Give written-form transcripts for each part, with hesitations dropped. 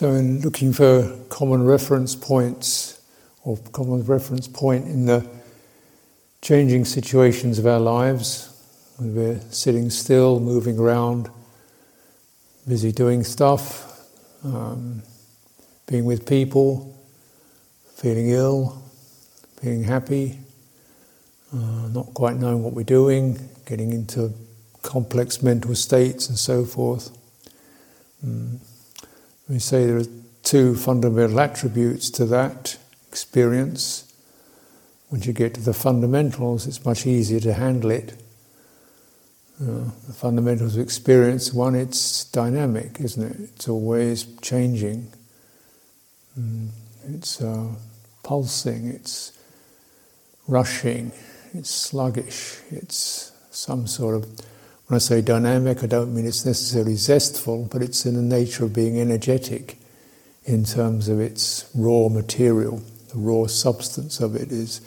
So in looking for common reference points or common reference point in the changing situations of our lives, when we're sitting still, moving around, busy doing stuff, being with people, feeling ill, being happy, not quite knowing what we're doing, getting into complex mental states and so forth. We say there are two fundamental attributes to that experience. Once you get to the fundamentals, it's much easier to handle it. The fundamentals of experience, one, it's dynamic, isn't it? It's always changing. It's pulsing, it's rushing, it's sluggish, it's some sort of... When I say dynamic, I don't mean it's necessarily zestful, but it's in the nature of being energetic in terms of its raw material. The raw substance of it is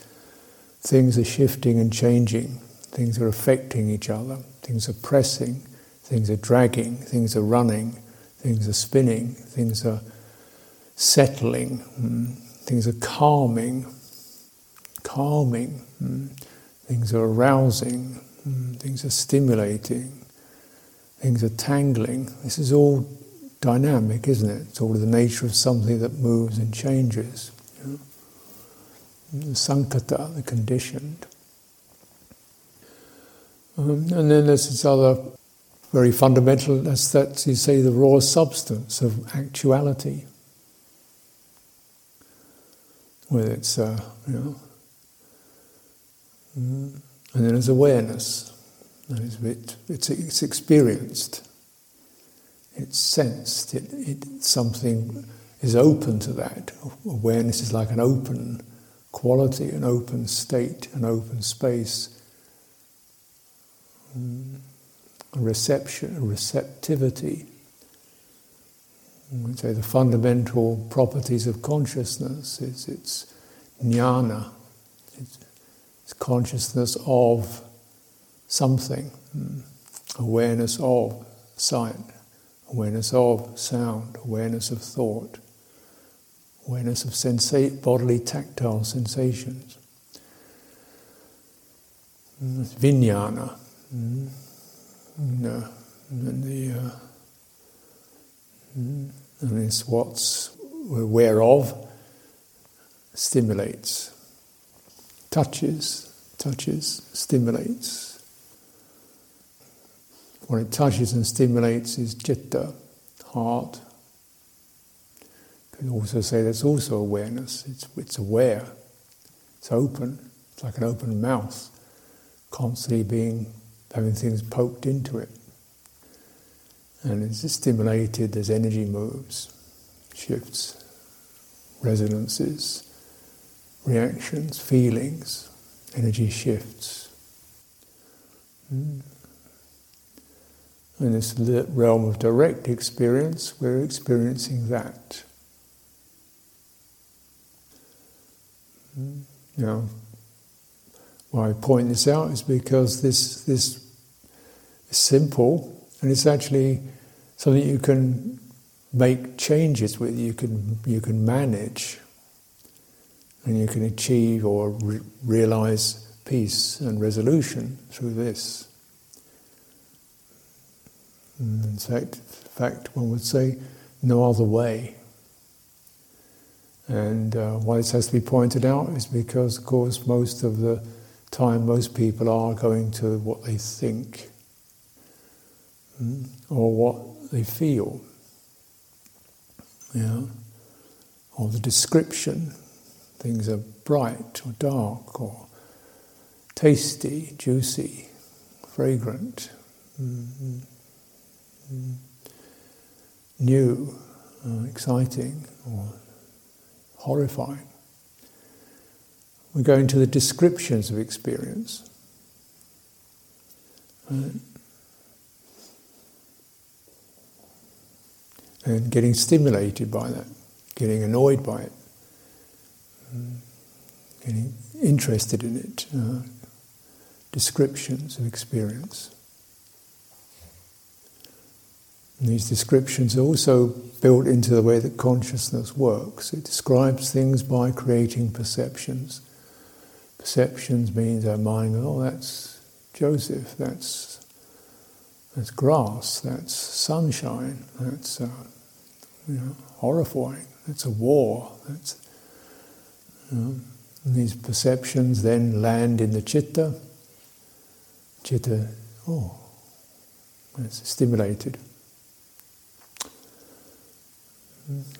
things are shifting and changing, things are affecting each other, things are pressing, things are dragging, things are running, things are spinning, things are settling, things are calming, things are arousing, things are stimulating, things are tangling. This is all dynamic, isn't it? It's all the nature of something that moves and changes. You know? The saṅkhāra, the conditioned. And then there's this other very fundamental, that's you say, the raw substance of actuality. Whether it's, and then there's awareness. That is, it's experienced, it's sensed. Something is open to that. Awareness is like an open quality, an open state, an open space. A reception, a receptivity. We'd say the fundamental properties of consciousness is its ñāṇa. It's consciousness of something, awareness of sight, awareness of sound, awareness of thought, awareness of bodily tactile sensations. It's viññāṇa. And it's what's we're aware of stimulates. Touches, stimulates. What it touches and stimulates is citta, heart. You can also say that's also awareness. It's aware, it's open. It's like an open mouth, constantly having things poked into it. And it's stimulated as energy moves, shifts, resonances, reactions, feelings, energy shifts. In this realm of direct experience, we're experiencing that. Now, why I point this out is because this is simple, and it's actually something you can make changes with. You can manage. And you can achieve or realize peace and resolution through this. And in fact, one would say, no other way. And why this has to be pointed out is because, of course, most of the time, most people are going to what they think or what they feel, or the description. Things are bright or dark or tasty, juicy, fragrant, new, exciting or horrifying. We go into the descriptions of experience. And getting stimulated by that, getting annoyed by it. Getting interested in it, descriptions of experience. And these descriptions are also built into the way that consciousness works. It describes things by creating perceptions. Perceptions means our mind, oh, that's Joseph, that's grass, that's sunshine, that's horrifying, that's a war. And these perceptions then land in the citta. Citta, oh, it's stimulated.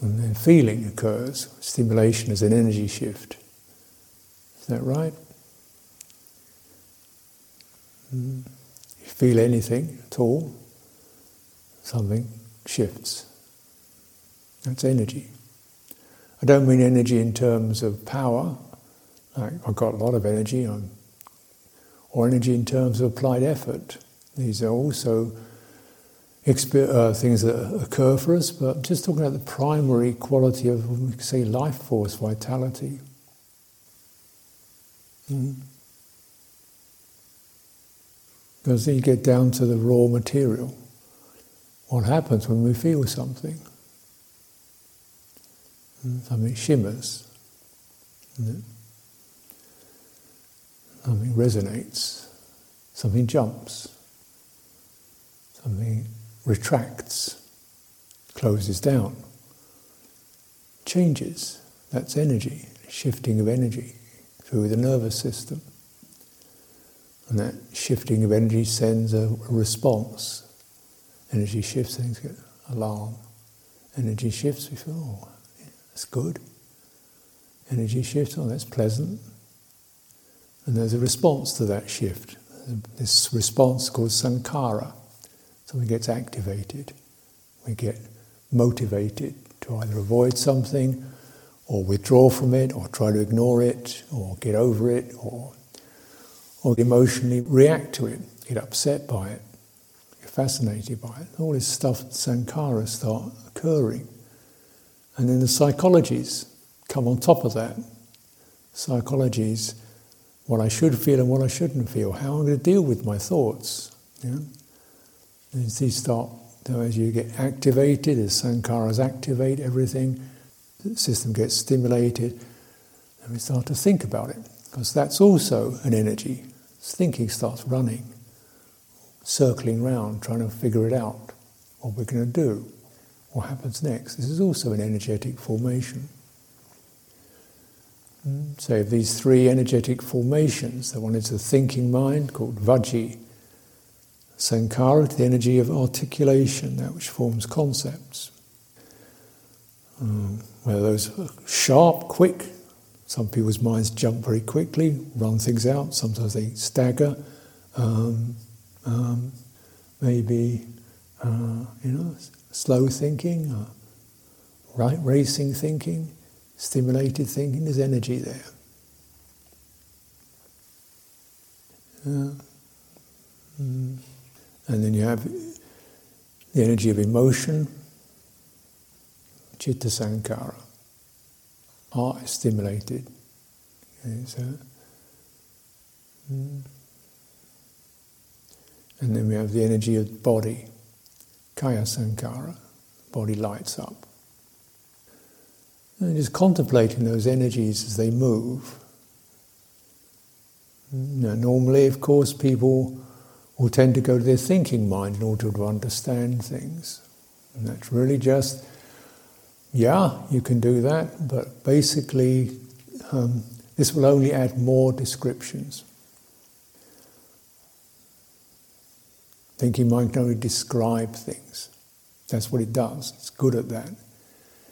And then feeling occurs. Stimulation is an energy shift. Is that right? You feel anything at all, something shifts. That's energy. I don't mean energy in terms of power, like I've got a lot of energy, or energy in terms of applied effort. These are also things that occur for us, but I'm just talking about the primary quality of, say, life force, vitality. Because then you get down to the raw material. What happens when we feel something? Something shimmers, something resonates, something jumps, something retracts, closes down, changes. That's energy, shifting of energy through the nervous system. And that shifting of energy sends a response. Energy shifts, things get alarm. Energy shifts, we feel, oh, that's good. Energy shifts, oh, that's pleasant. And there's a response to that shift. This response called Saṅkhāra. Something gets activated. We get motivated to either avoid something, or withdraw from it, or try to ignore it, or get over it, or emotionally react to it, get upset by it, get fascinated by it. All this stuff, Saṅkhāra, start occurring. And then the psychologies come on top of that. Psychologies, what I should feel and what I shouldn't feel, how I'm going to deal with my thoughts. Yeah? And as these start, as you get activated, as Saṅkhāras activate everything, the system gets stimulated, and we start to think about it, because that's also an energy. Thinking starts running, circling round, trying to figure it out, what we're going to do. What happens next? This is also an energetic formation. So of these three energetic formations, the one is the thinking mind, called Vajji. Saṅkhāra, the energy of articulation, that which forms concepts. Whether those are sharp, quick, some people's minds jump very quickly, run things out, sometimes they stagger, maybe, slow thinking, racing thinking, stimulated thinking, there's energy there. And then you have the energy of emotion, citta Saṅkhāra. Heart is stimulated. Okay, so. And then we have the energy of the body, Kaya Saṅkhāra. Body lights up. And just contemplating those energies as they move. Now, normally, of course, people will tend to go to their thinking mind in order to understand things. And that's really just, yeah, you can do that, but basically this will only add more descriptions. Thinking mind can only describe things. That's what it does. It's good at that. It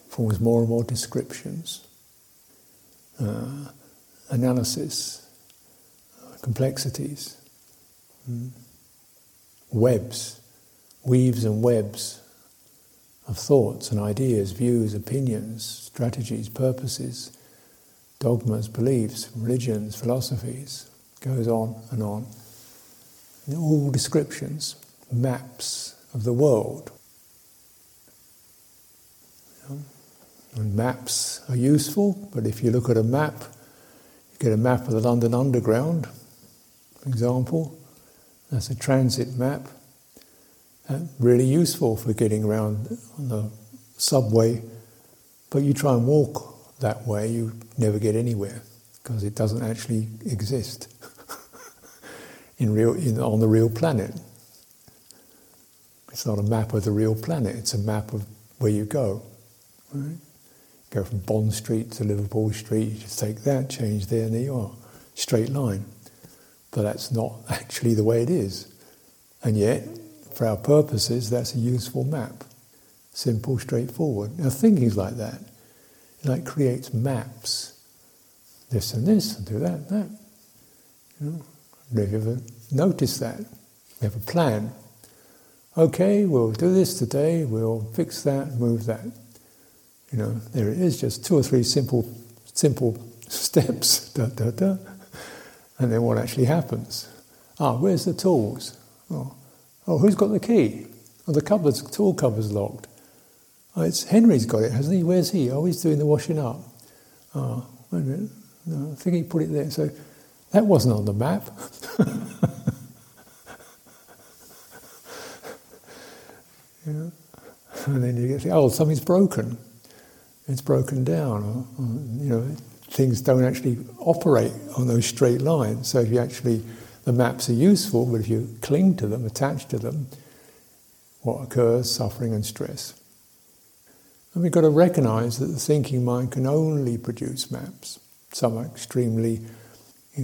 forms more and more descriptions. Analysis, complexities. Webs, weaves and webs of thoughts and ideas, views, opinions, strategies, purposes, dogmas, beliefs, religions, philosophies, goes on. And all descriptions, maps of the world. And maps are useful, but if you look at a map, you get a map of the London Underground, for example. That's a transit map. really useful for getting around on the subway, but you try and walk that way, you never get anywhere because it doesn't actually exist on the real planet. It's not a map of the real planet, it's a map of where you go. Right? Go from Bond Street to Liverpool Street, you just take that, change there, and there you are, straight line. But that's not actually the way it is. And yet, for our purposes, that's a useful map. Simple, straightforward. Now, thinking like that, it like creates maps. This and this, and do that and that. You know, I don't know if you ever noticed that. We have a plan. Okay, we'll do this today, we'll fix that, move that. You know, there it is, just two or three simple steps, da, da, da. And then what actually happens? Ah, where's the tools? Oh, who's got the key? Oh, the tool cupboard's locked. Oh, it's Henry's got it, hasn't he? Where's he? Oh, he's doing the washing up. Oh, wait a minute. No, I think he put it there. So that wasn't on the map. You know? And then you get to think, oh, something's broken. It's broken down. Or, you know, things don't actually operate on those straight lines. So if you actually, the maps are useful, but if you cling to them, attach to them, what occurs? Suffering and stress. And we've got to recognise that the thinking mind can only produce maps. Some are extremely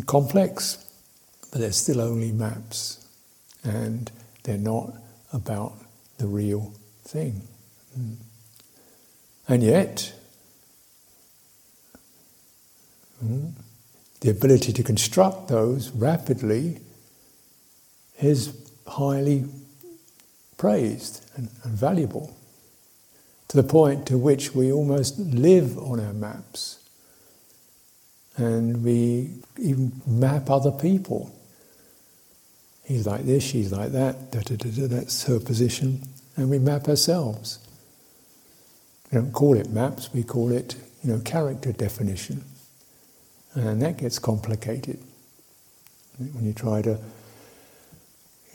complex, but they're still only maps. And they're not about the real thing. And yet, the ability to construct those rapidly is highly praised and valuable, to the point to which we almost live on our maps, and we even map other people. He's like this, she's like that, da, da, da, da, that's her position, and we map ourselves. We don't call it maps, we call it, you know, character definition. And that gets complicated. When you try to...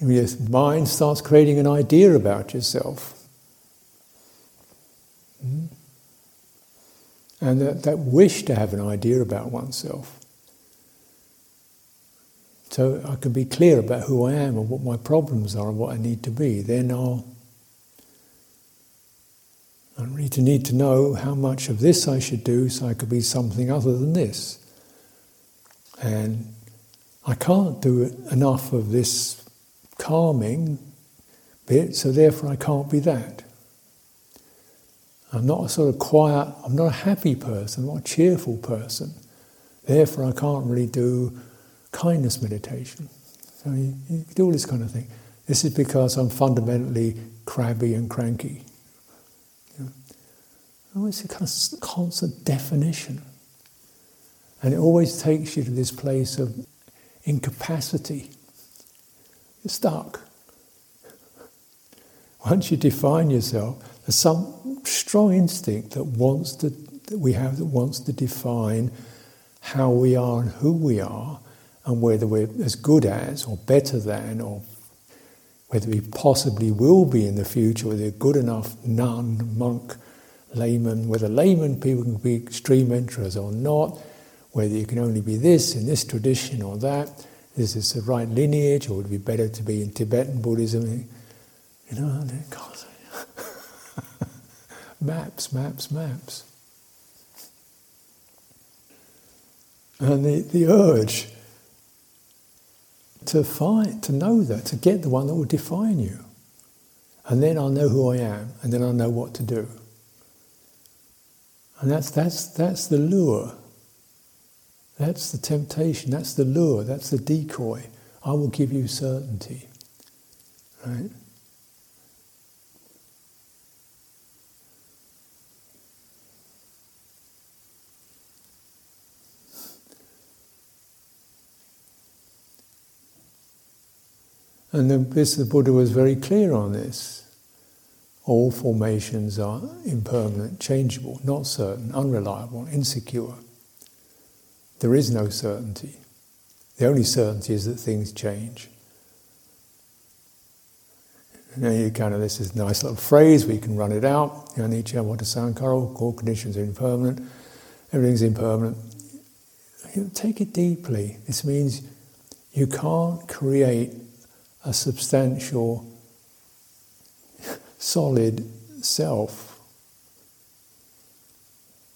your mind starts creating an idea about yourself. And that wish to have an idea about oneself. So I can be clear about who I am and what my problems are and what I need to be. Then I really need to know how much of this I should do so I could be something other than this. And I can't do enough of this calming bit, so therefore I can't be that. I'm not a sort of quiet, I'm not a happy person, I'm not a cheerful person. Therefore I can't really do kindness meditation. So you do all this kind of thing. This is because I'm fundamentally crabby and cranky. You know? It's a kind of constant definition. And it always takes you to this place of incapacity. You're stuck. Once you define yourself, there's some strong instinct that we have that wants to define how we are and who we are, and whether we're as good as or better than, or whether we possibly will be in the future, whether we're good enough nun, monk, layman, whether layman people can be extreme enterers or not, whether you can only be this in this tradition or that, this is the right lineage, or would it be better to be in Tibetan Buddhism? You know, God. Maps, maps, maps. And the urge to find, to know that, to get the one that will define you. And then I'll know who I am, and then I'll know what to do. And that's the lure. That's the temptation, that's the lure, that's the decoy. I will give you certainty. Right? And the Buddha was very clear on this. All formations are impermanent, changeable, not certain, unreliable, insecure. There is no certainty. The only certainty is that things change. You know, you kind of, this is a nice little phrase, we can run it out. Anicca, vata, saṅkhāra, all conditions are impermanent, everything's impermanent. You take it deeply. This means you can't create a substantial, solid self.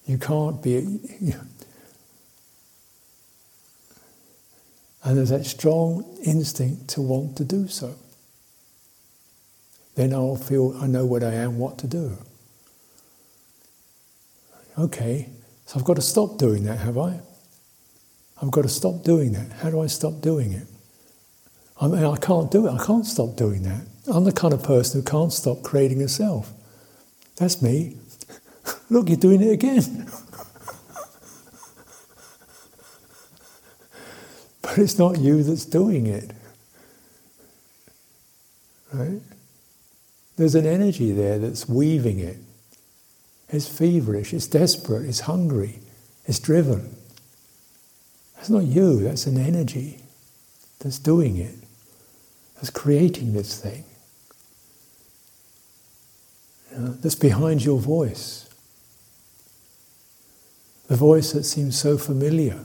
You can't be... and there's that strong instinct to want to do so. Then I'll feel, I know what I am, what to do. Okay, so I've got to stop doing that, have I? I've got to stop doing that. How do I stop doing it? I mean, I can't do it. I can't stop doing that. I'm the kind of person who can't stop creating a self. That's me. Look, you're doing it again. But it's not you that's doing it. Right? There's an energy there that's weaving it. It's feverish, it's desperate, it's hungry, it's driven. That's not you, that's an energy that's doing it, that's creating this thing. You know, that's behind your voice. The voice that seems so familiar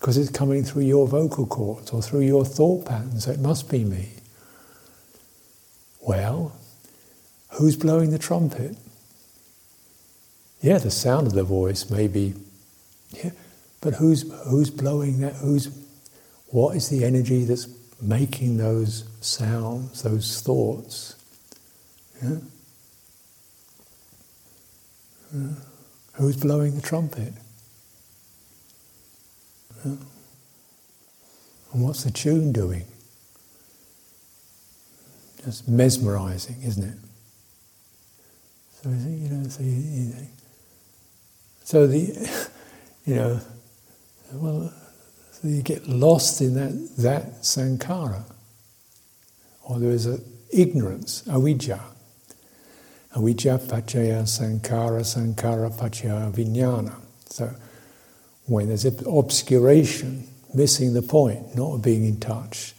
because it's coming through your vocal cords or through your thought patterns, so it must be me. Well, who's blowing the trumpet? Yeah, the sound of the voice maybe, yeah, but who's blowing that? What is the energy that's making those sounds, those thoughts? Yeah? Yeah. Who's blowing the trumpet? Yeah. And what's the tune doing? It's mesmerising, isn't it? So you know, so you get lost in that saṅkhāra, or there is an ignorance, avijja. Avijja pacaya saṅkhāra, saṅkhāra pacaya viññāṇa. So when there's obscuration, missing the point, not being in touch,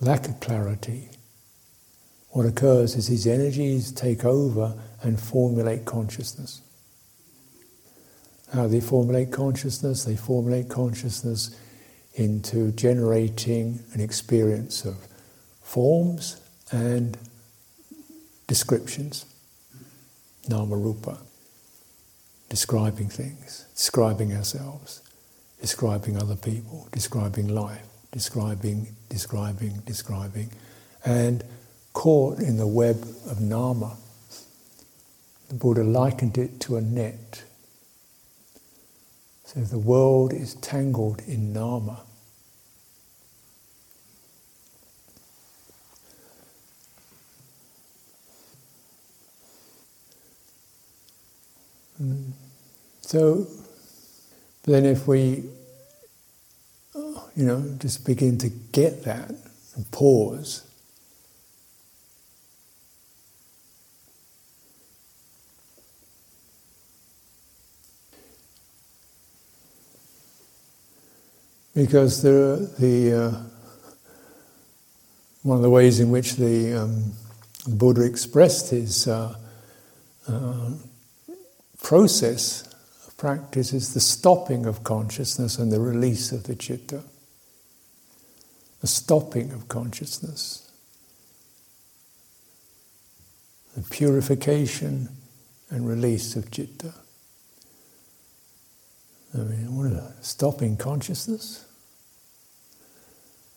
lack of clarity. What occurs is these energies take over and formulate consciousness. How they formulate consciousness? They formulate consciousness into generating an experience of forms and descriptions. Nama rupa. Describing things, describing ourselves, describing other people, describing life. Describing, and caught in the web of Nāma. The Buddha likened it to a net. So the world is tangled in Nāma. So, then if we just begin to get that and pause. Because one of the ways in which the Buddha expressed his process of practice is the stopping of consciousness and the release of the citta. The stopping of consciousness, the purification and release of citta. I mean, what is that? Stopping consciousness?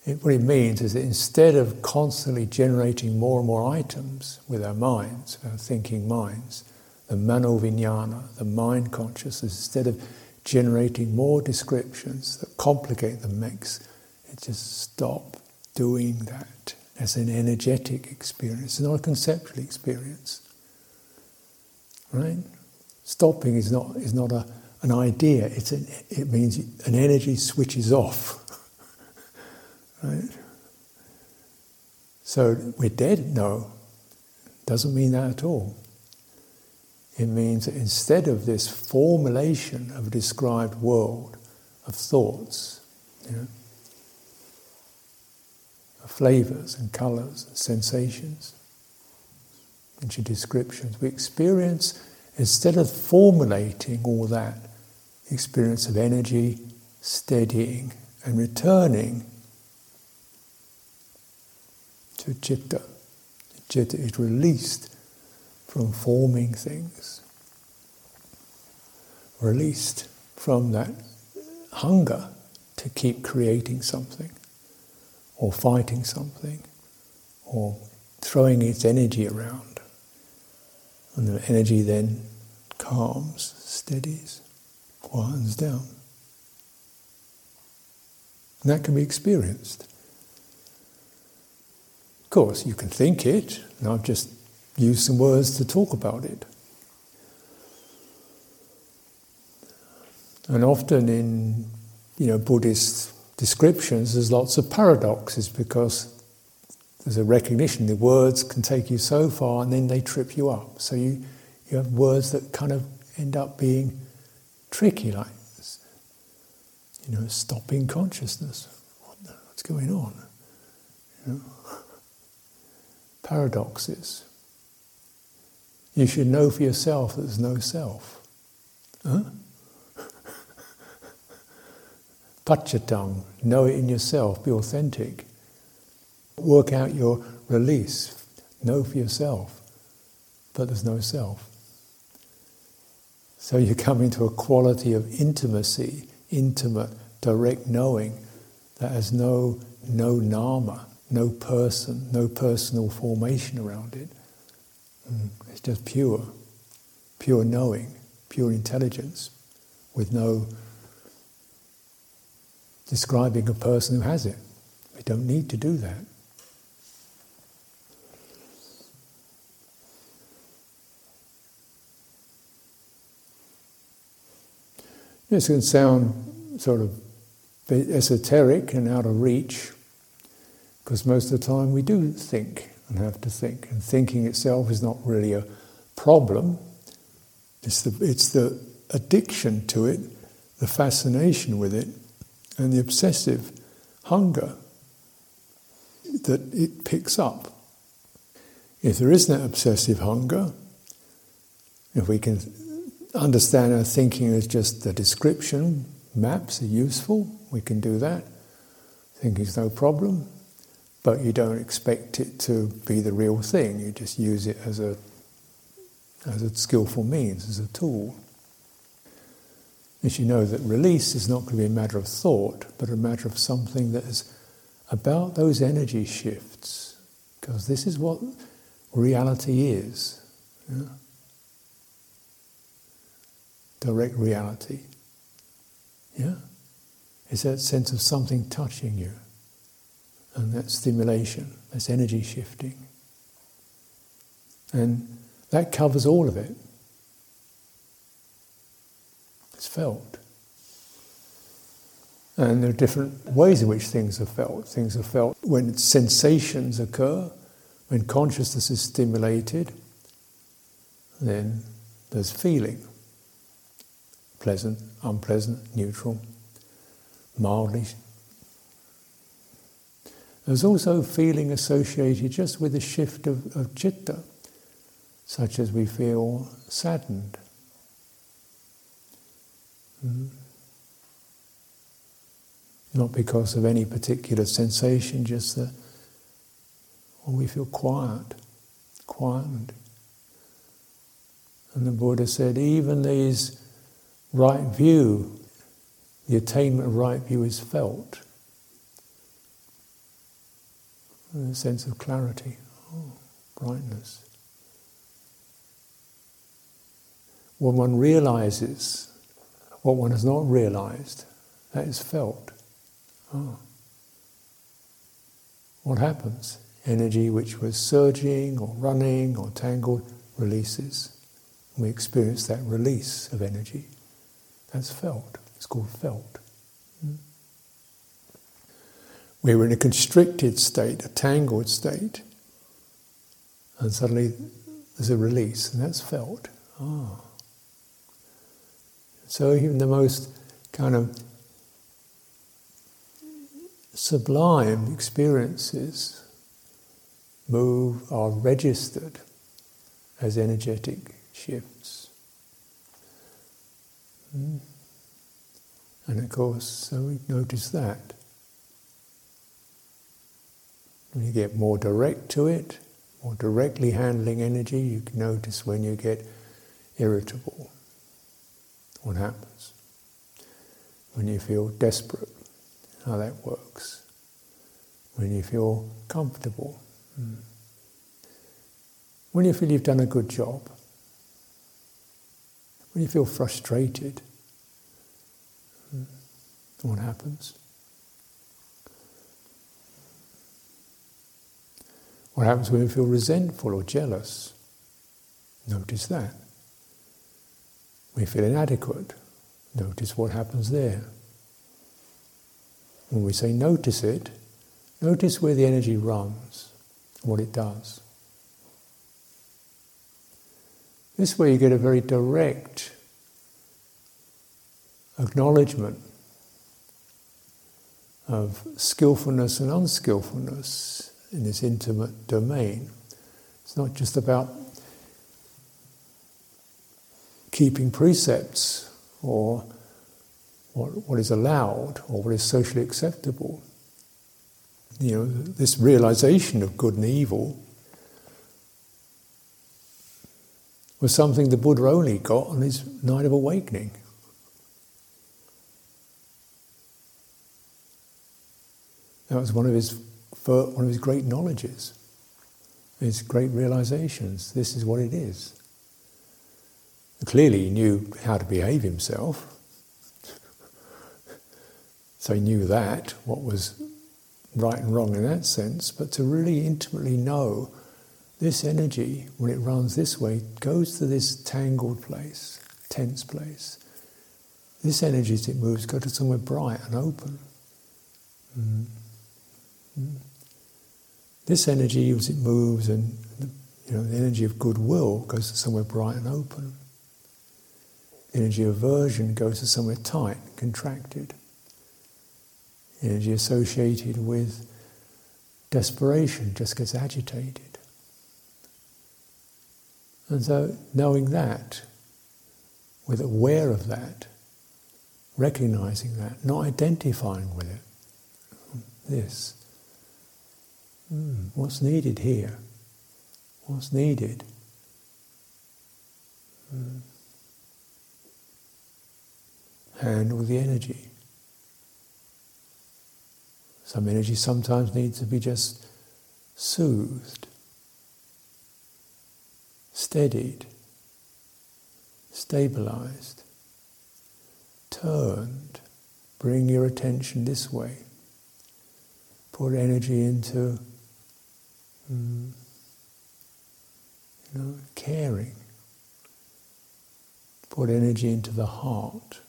What it means is that instead of constantly generating more and more items with our minds, our thinking minds, the mano viññāṇa, the mind consciousness, instead of generating more descriptions that complicate the mix, just stop doing that as an energetic experience. It's not a conceptual experience, right? Stopping is not an idea. It means an energy switches off, right? So we're dead? No, doesn't mean that at all. It means that instead of this formulation of a described world of thoughts, flavours and colours and sensations into descriptions. We experience, instead of formulating all that, the experience of energy, steadying and returning to citta. Citta is released from forming things, released from that hunger to keep creating something, or fighting something, or throwing its energy around. And the energy then calms, steadies, quietens down. And that can be experienced. Of course, you can think it, and I've just used some words to talk about it. And often in, Buddhist descriptions, there's lots of paradoxes because there's a recognition the words can take you so far and then they trip you up. So you have words that kind of end up being tricky like this. Stopping consciousness. What's going on? Paradoxes. You should know for yourself that there's no self. Huh? Pachatang, know it in yourself, be authentic. Work out your release, know for yourself that there's no self. So you come into a quality of intimacy, intimate, direct knowing that has no nāma, no person, no personal formation around it. It's just pure knowing, pure intelligence with no describing a person who has it. We don't need to do that. This can sound sort of esoteric and out of reach, because most of the time we do think and have to think, and thinking itself is not really a problem. It's the addiction to it, the fascination with it, and the obsessive hunger that it picks up. If there is no obsessive hunger, if we can understand our thinking as just the description, maps are useful, we can do that. Thinking's no problem, but you don't expect it to be the real thing. You just use it as a skillful means, as a tool. As you know, that release is not going to be a matter of thought, but a matter of something that is about those energy shifts, because this is what reality is. Yeah? Direct reality. Yeah? It's that sense of something touching you, and that stimulation, that's energy shifting. And that covers all of it. It's felt. And there are different ways in which things are felt. Things are felt when sensations occur, when consciousness is stimulated, then there's feeling. Pleasant, unpleasant, neutral, mildly. There's also feeling associated just with the shift of citta, such as we feel saddened. Not because of any particular sensation, just that we feel quietened. And the Buddha said, even these right view, the attainment of right view is felt. And a sense of clarity, brightness. When one realizes what one has not realised, that is felt. What happens? Energy which was surging or running or tangled releases. We experience that release of energy. That's felt. It's called felt. We were in a constricted state, a tangled state, and suddenly there's a release, and that's felt. So even the most kind of sublime experiences move, are registered as energetic shifts. And of course, so we notice that. When you get more direct to it, more directly handling energy, you can notice when you get irritable, what happens. When you feel desperate, how that works. When you feel comfortable. When you feel you've done a good job. When you feel frustrated, what happens? What happens when you feel resentful or jealous? Notice that. When you feel inadequate, notice what happens there. When we say notice it, notice where the energy runs, what it does. This way you get a very direct acknowledgement of skillfulness and unskillfulness in this intimate domain. It's not just about keeping precepts or what is allowed or what is socially acceptable. You know, this realization of good and evil was something the Buddha only got on his night of awakening. That was one of his great knowledges, his great realizations. This is what it is. Clearly he knew how to behave himself, so he knew that, what was right and wrong in that sense, but to really intimately know this energy, when it runs this way, goes to this tangled place, tense place. This energy, as it moves, goes to somewhere bright and open. This energy, as it moves, and the energy of goodwill goes to somewhere bright and open. The energy of aversion goes to somewhere tight, contracted. The energy associated with desperation just gets agitated. And so, knowing that, with aware of that, recognizing that, not identifying with it, this. What's needed here? What's needed? Handle the energy. Some energy sometimes needs to be just soothed, steadied, stabilized, turned. Bring your attention this way. Put energy into caring. Put energy into the heart.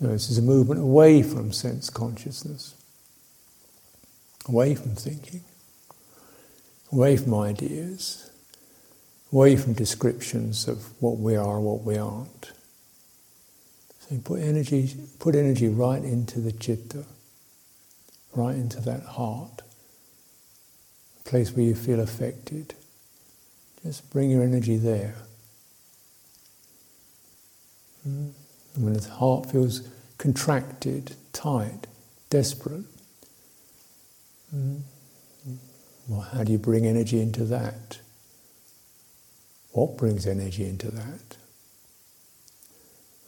This is a movement away from sense consciousness, away from thinking, away from ideas, away from descriptions of what we are and what we aren't. So you put energy right into the citta, right into that heart, a place where you feel affected. Just bring your energy there. And when the heart feels contracted, tight, desperate, well, how do you bring energy into that? What brings energy into that?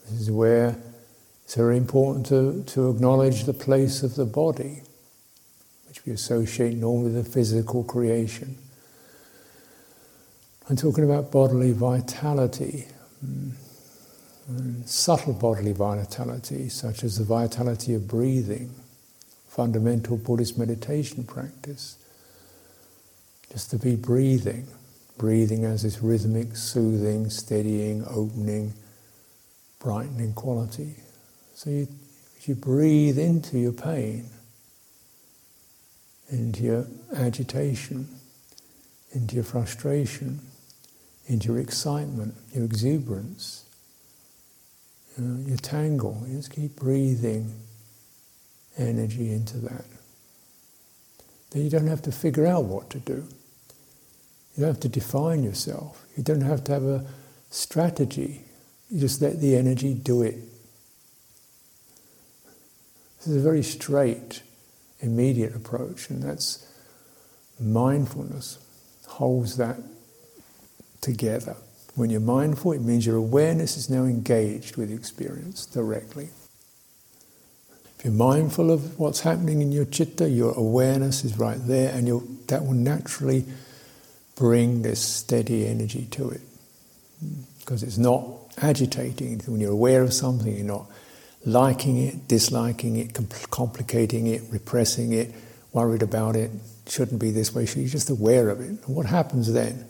This is where it's very important to acknowledge the place of the body, which we associate normally with the physical creation. I'm talking about bodily vitality. And subtle bodily vitality, such as the vitality of breathing, fundamental Buddhist meditation practice, just to be breathing as this rhythmic, soothing, steadying, opening, brightening quality. So you breathe into your pain, into your agitation, into your frustration, into your excitement, your exuberance, your tangle. You just keep breathing energy into that. Then you don't have to figure out what to do. You don't have to define yourself. You don't have to have a strategy. You just let the energy do it. This is a very straight, immediate approach, and that's mindfulness holds that together. When you're mindful, it means your awareness is now engaged with experience directly. If you're mindful of what's happening in your citta, your awareness is right there, and that will naturally bring this steady energy to it. Because it's not agitating. When you're aware of something, you're not liking it, disliking it, complicating it, repressing it, worried about it, shouldn't be this way, you're just aware of it. And what happens then?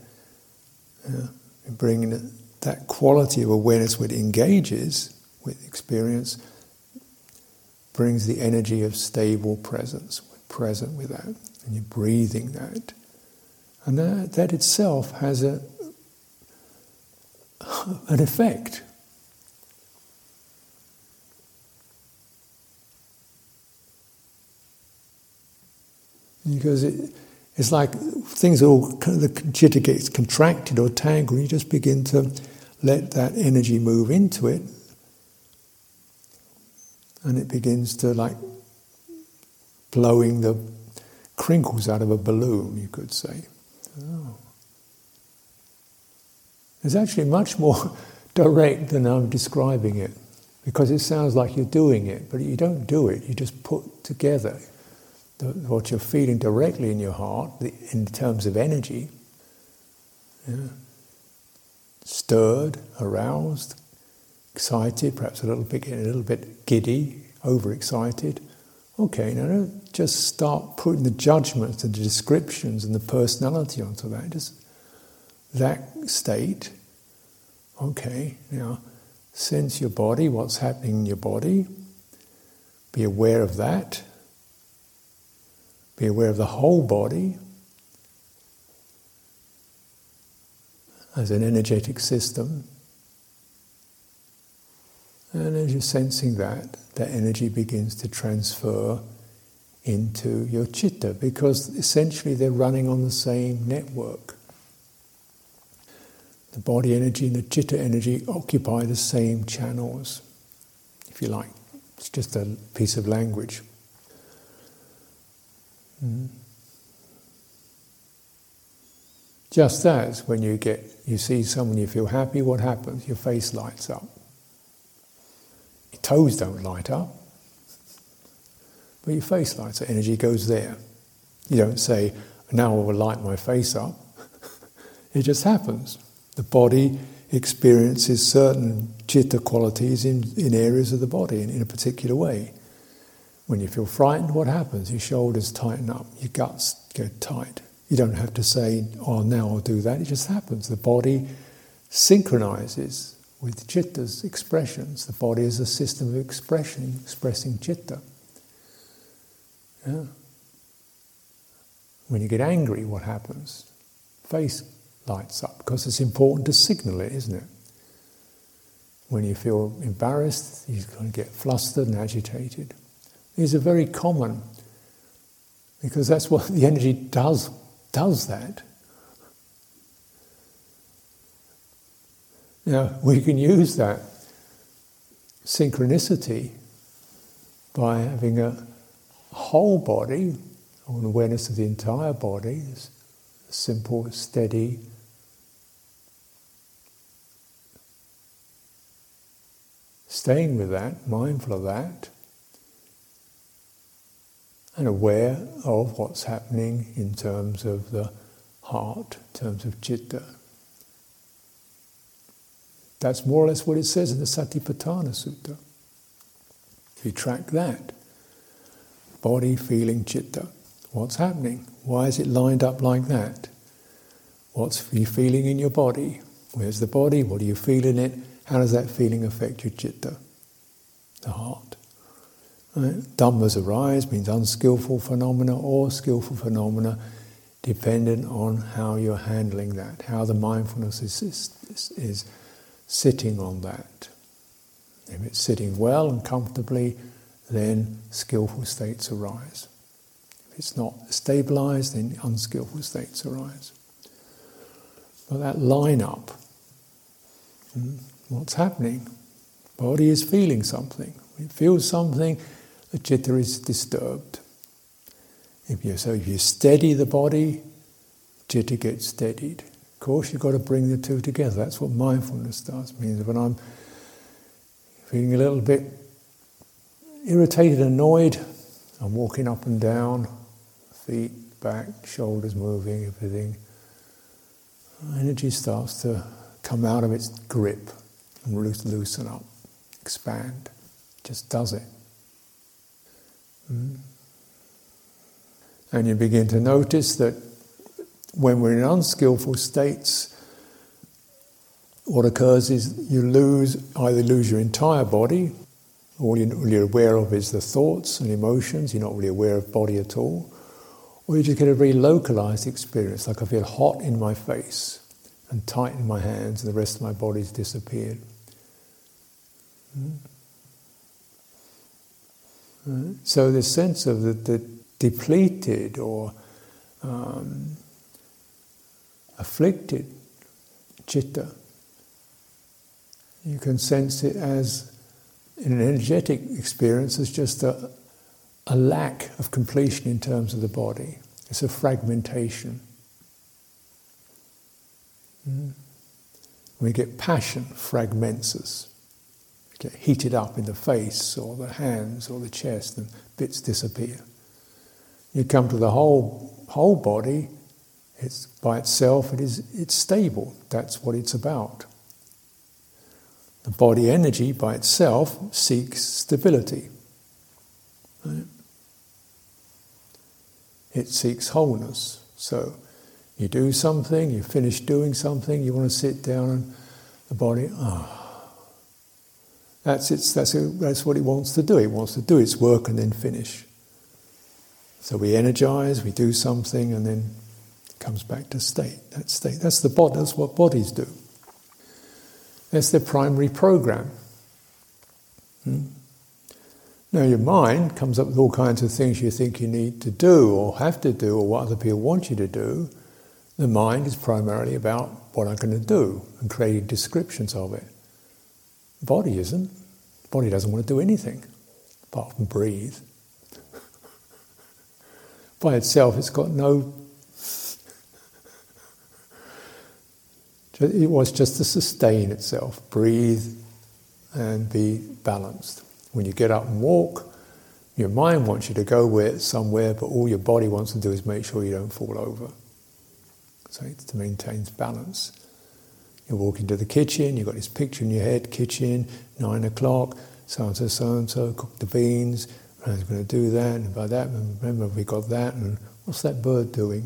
Bringing that quality of awareness which engages with experience brings the energy of stable presence. We're present with that, and you're breathing that. And that itself has an effect. Because it's like things are all kind of, the citta gets contracted or tangled. You just begin to let that energy move into it, and it begins to, like blowing the crinkles out of a balloon, you could say. Oh. It's actually much more direct than I'm describing it, because it sounds like you're doing it, but you don't do it. You just put together what you're feeling directly in your heart, in terms of energy, stirred, aroused, excited, perhaps a little bit giddy, overexcited. Okay, now don't just start putting the judgments and the descriptions and the personality onto that. Just that state. Okay, now sense your body, what's happening in your body. Be aware of that. Be aware of the whole body as an energetic system. And as you're sensing that, that energy begins to transfer into your citta, because essentially they're running on the same network. The body energy and the citta energy occupy the same channels, if you like. It's just a piece of language. Just that, when you see someone, you feel happy, what happens? Your face lights up. Your toes don't light up, but your face lights up. Energy goes there. You don't say, now I will light my face up. It just happens. The body experiences certain citta qualities in areas of the body in a particular way. When you feel frightened, what happens? Your shoulders tighten up, your guts get tight. You don't have to say, oh, now I'll do that. It just happens. The body synchronizes with citta's expressions. The body is a system of expression, expressing citta. Yeah. When you get angry, what happens? Face lights up, because it's important to signal it, isn't it? When you feel embarrassed, you're going to get flustered and agitated. These are very common, because that's what the energy does that. Now, we can use that synchronicity by having a whole body, or an awareness of the entire body, a simple, steady, staying with that, mindful of that, and aware of what's happening in terms of the heart, in terms of citta. That's more or less what it says in the Satipatthana Sutta. If you track that, body, feeling, citta, what's happening? Why is it lined up like that? What are you feeling in your body? Where's the body? What do you feel in it? How does that feeling affect your citta, the heart? Right. Dhammas arise means unskillful phenomena or skillful phenomena, dependent on how you're handling that, how the mindfulness is sitting on that. If it's sitting well and comfortably, then skillful states arise. If it's not stabilized, then unskillful states arise. But that line-up, what's happening? Body is feeling something. When it feels something, the citta is disturbed. If you steady the body, citta gets steadied. Of course, you've got to bring the two together. That's what mindfulness does. It means when I'm feeling a little bit irritated, annoyed, I'm walking up and down, feet, back, shoulders moving, everything. Energy starts to come out of its grip and loosen up, expand. Just does it. And you begin to notice that when we're in unskillful states, what occurs is you either lose your entire body. All you're aware of is the thoughts and emotions. You're not really aware of body at all. Or you just get a very localized experience, like I feel hot in my face and tight in my hands, and the rest of my body's disappeared. So this sense of the depleted or afflicted citta, you can sense it as, in an energetic experience, as just a lack of completion in terms of the body. It's a fragmentation. We get passion fragments us. We get heated up in the face or the hands or the chest, and bits disappear. You come to the whole body, it's by itself, it's stable. That's what it's about. The body energy by itself seeks stability. Right? It seeks wholeness. So you do something, you finish doing something, you want to sit down, and the body, that's what it wants to do. It wants to do its work and then finish. So we energize, we do something, and then it comes back to state. That's the body. That's what bodies do. That's their primary program. Now your mind comes up with all kinds of things you think you need to do or have to do or what other people want you to do. The mind is primarily about what I'm going to do and creating descriptions of it. The body isn't. The body doesn't want to do anything apart from breathe. By itself, it's got no... It was just to sustain itself, breathe and be balanced. When you get up and walk, your mind wants you to go somewhere, but all your body wants to do is make sure you don't fall over. So it maintains balance. You walk into the kitchen, you've got this picture in your head, kitchen, 9 o'clock, so-and-so, cook the beans, and I was going to do that, and by that, remember we got that, and what's that bird doing,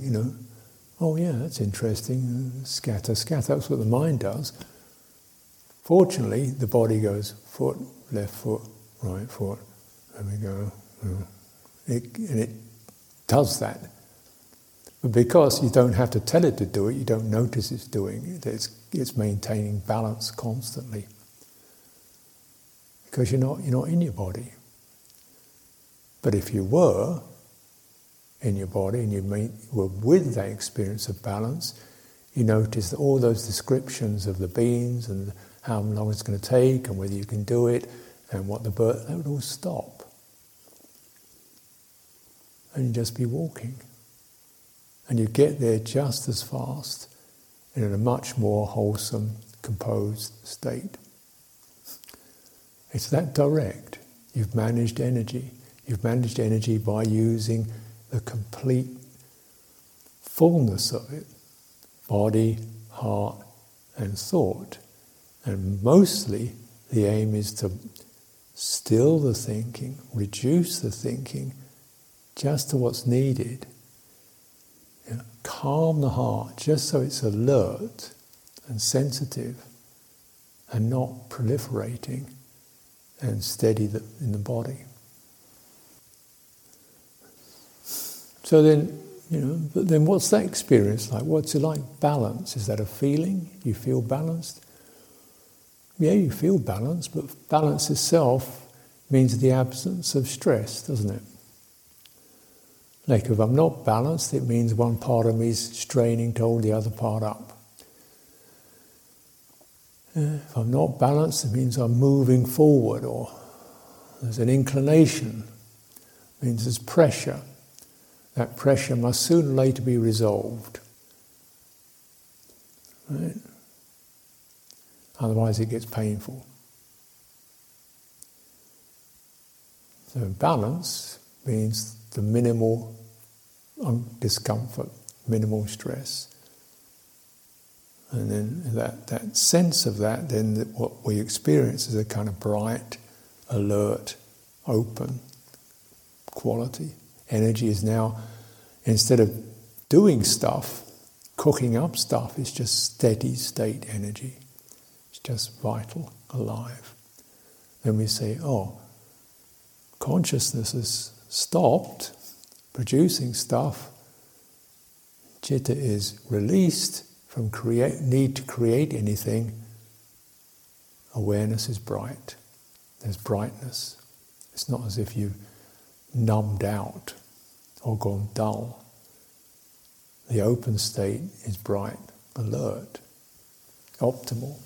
Oh yeah, that's interesting, scatter, that's what the mind does. Fortunately, the body goes foot, left foot, right foot, there we go. And it does that. But because you don't have to tell it to do it, you don't notice it's doing it, it's maintaining balance constantly. Because you're not in your body. But if you were in your body, and you were with that experience of balance, you notice that all those descriptions of the beans and how long it's going to take and whether you can do it and what the birth, that would all stop. And you'd just be walking. And you get there just as fast and in a much more wholesome, composed state. It's that direct. You've managed energy. You've managed energy by using the complete fullness of it, body, heart and thought. And mostly the aim is to still the thinking, reduce the thinking just to what's needed. Calm the heart just so it's alert and sensitive and not proliferating, and steady in the body. So then, but then what's that experience like? What's it like? Balance. Is that a feeling? You feel balanced? yeah, you feel balance, but balance itself means the absence of stress, doesn't it? Like if I'm not balanced, it means one part of me is straining to hold the other part up. If I'm not balanced, it means I'm moving forward, or there's an inclination. It means there's pressure. That pressure must sooner or later be resolved. Right? Otherwise it gets painful. So balance means the minimal discomfort, minimal stress. And then that sense of that, then what we experience is a kind of bright, alert, open quality. Energy is now, instead of doing stuff, cooking up stuff, it's just steady state energy. It's just vital, alive. Then we say, oh, consciousness is stopped producing stuff. Citta is released from need to create anything. Awareness is bright. There's brightness. It's not as if you've numbed out or gone dull. The open state is bright, alert, optimal.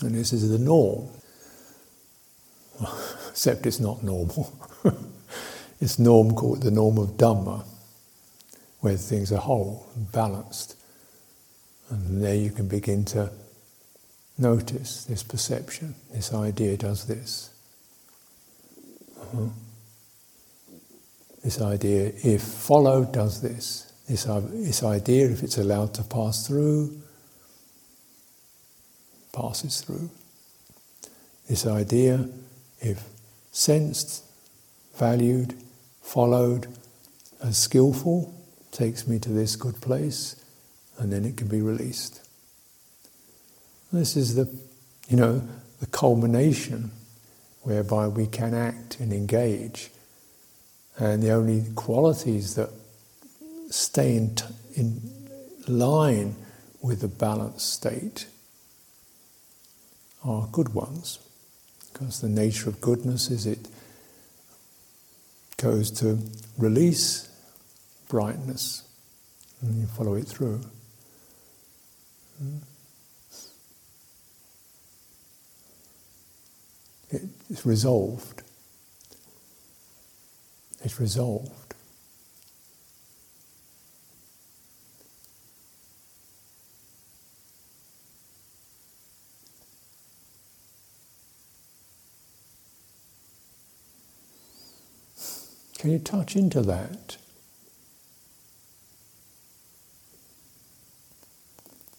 And this is the norm. Except it's not normal. It's norm called the norm of Dhamma, where things are whole and balanced. And there you can begin to notice this perception, this idea does this. This idea, if followed, does this. This idea, if it's allowed to pass through, passes through. This idea, if sensed, valued, followed, as skillful, takes me to this good place, and then it can be released. This is the culmination whereby we can act and engage. And the only qualities that stay in line with the balanced state are good ones. Because the nature of goodness is it goes to release brightness, and you follow it through. It's resolved. It's resolved. Can you touch into that?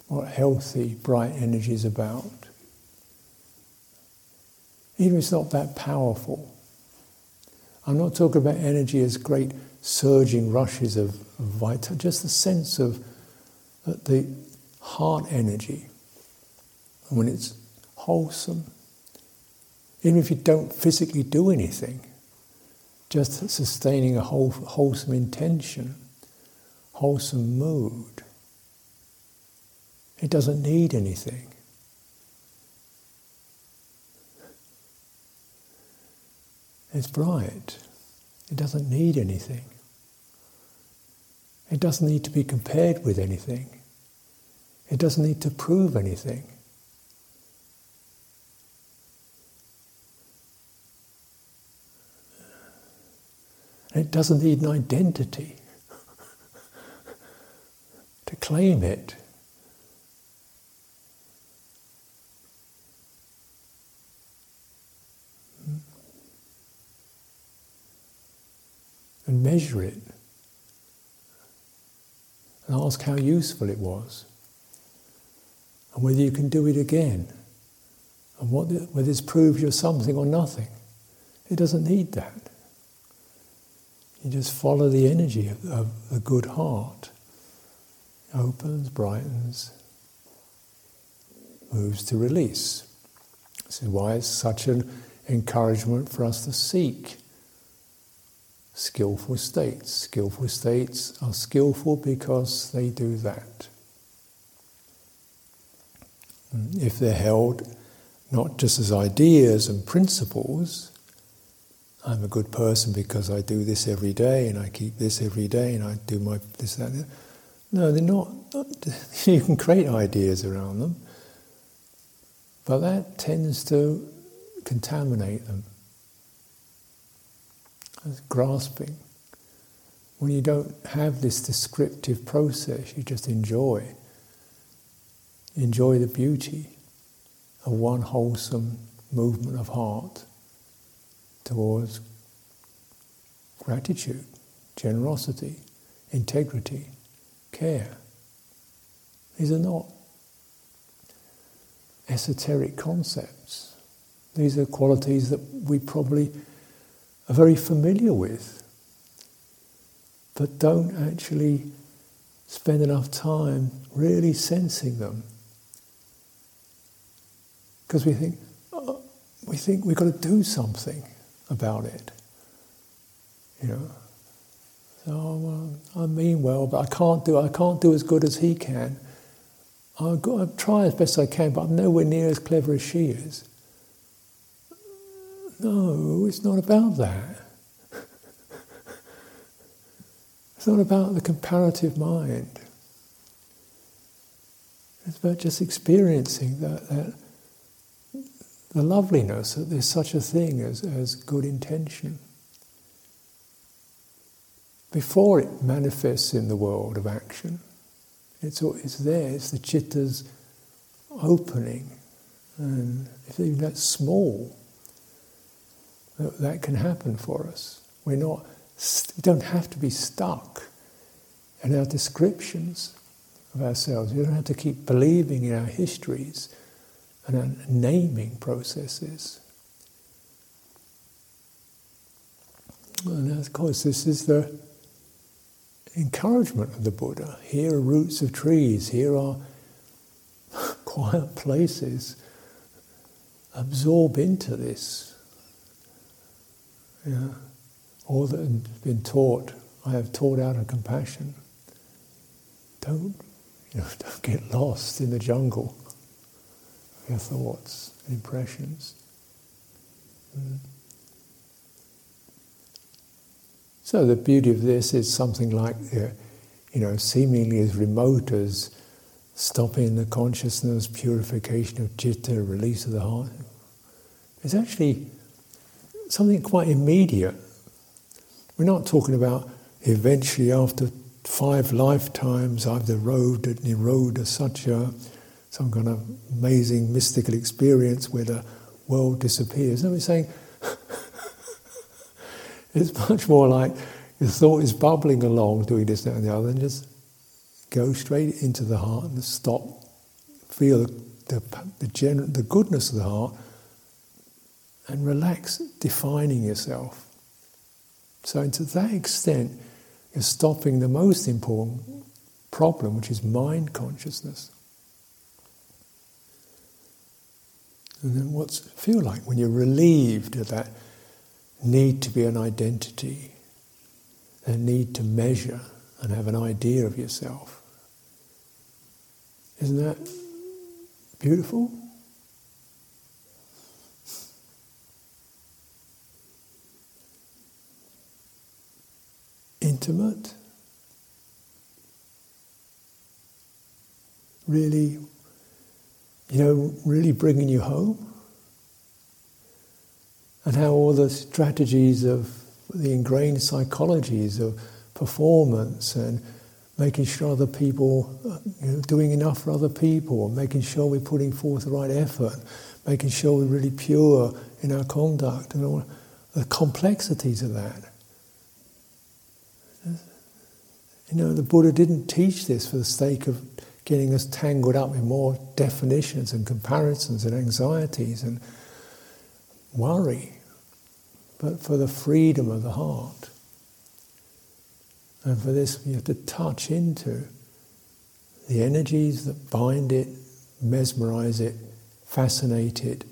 What healthy, bright energy is about? Even if it's not that powerful. I'm not talking about energy as great surging rushes of vital, just the sense of the heart energy. And when it's wholesome, even if you don't physically do anything, just sustaining a wholesome intention, wholesome mood. It doesn't need anything. It's bright. It doesn't need anything. It doesn't need to be compared with anything. It doesn't need to prove anything. It doesn't need an identity to claim it. And measure it, and ask how useful it was, and whether you can do it again, and whether it's proved you're something or nothing. It doesn't need that. You just follow the energy of a good heart. Opens, brightens, moves to release. This is why it's such an encouragement for us to seek skillful states. Skillful states are skillful because they do that. if they're held not just as ideas and principles, I'm a good person because I do this every day and I keep this every day and I do my this, that, that. No, they're not you can create ideas around them, but that tends to contaminate them. That's grasping. When you don't have this descriptive process, you just enjoy the beauty of one wholesome movement of heart towards gratitude, generosity, integrity, care. These are not esoteric concepts. These are qualities that we probably are very familiar with, but don't actually spend enough time really sensing them. Because we think we've got to do something about it. You know, so I mean well, but I can't do as good as he can. I try as best I can, but I'm nowhere near as clever as she is. No, it's not about that. It's not about the comparative mind. It's about just experiencing that the loveliness, that there's such a thing as good intention. Before it manifests in the world of action, it's there, it's the citta's opening. And if even that's small, that can happen for us. We don't have to be stuck in our descriptions of ourselves. We don't have to keep believing in our histories and our naming processes. And of course, this is the encouragement of the Buddha. Here are roots of trees, here are quiet places. Absorb into this. Yeah. All that have been taught, I have taught out of compassion. Don't get lost in the jungle of your thoughts and impressions. So the beauty of this is something like, seemingly as remote as stopping the consciousness, purification of citta, release of the heart. It's actually something quite immediate. We're not talking about eventually after 5 lifetimes I've enrolled as such some kind of amazing mystical experience where the world disappears. No, we're saying it's much more like the thought is bubbling along, doing this, that and the other, and just go straight into the heart and stop, feel the goodness of the heart and relax, defining yourself. So to that extent, you're stopping the most important problem, which is mind consciousness. And then what's it feel like when you're relieved of that need to be an identity, a need to measure and have an idea of yourself? Isn't that beautiful? Intimate, really bringing you home, and how all the strategies of the ingrained psychologies of performance and making sure other people, doing enough for other people, making sure we're putting forth the right effort, making sure we're really pure in our conduct, and all the complexities of that. The Buddha didn't teach this for the sake of getting us tangled up in more definitions and comparisons and anxieties and worry, but for the freedom of the heart. And for this, you have to touch into the energies that bind it, mesmerize it, fascinate it,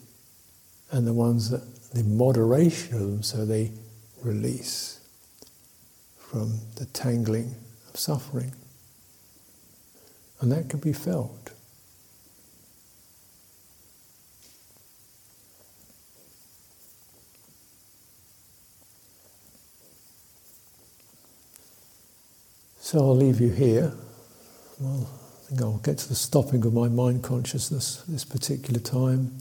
and the ones that, the moderation of them, so they release from the tangling of suffering. And that can be felt. So I'll leave you here. Well, I think I'll get to the stopping of my mind consciousness this particular time,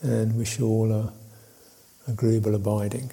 and wish you all an agreeable abiding.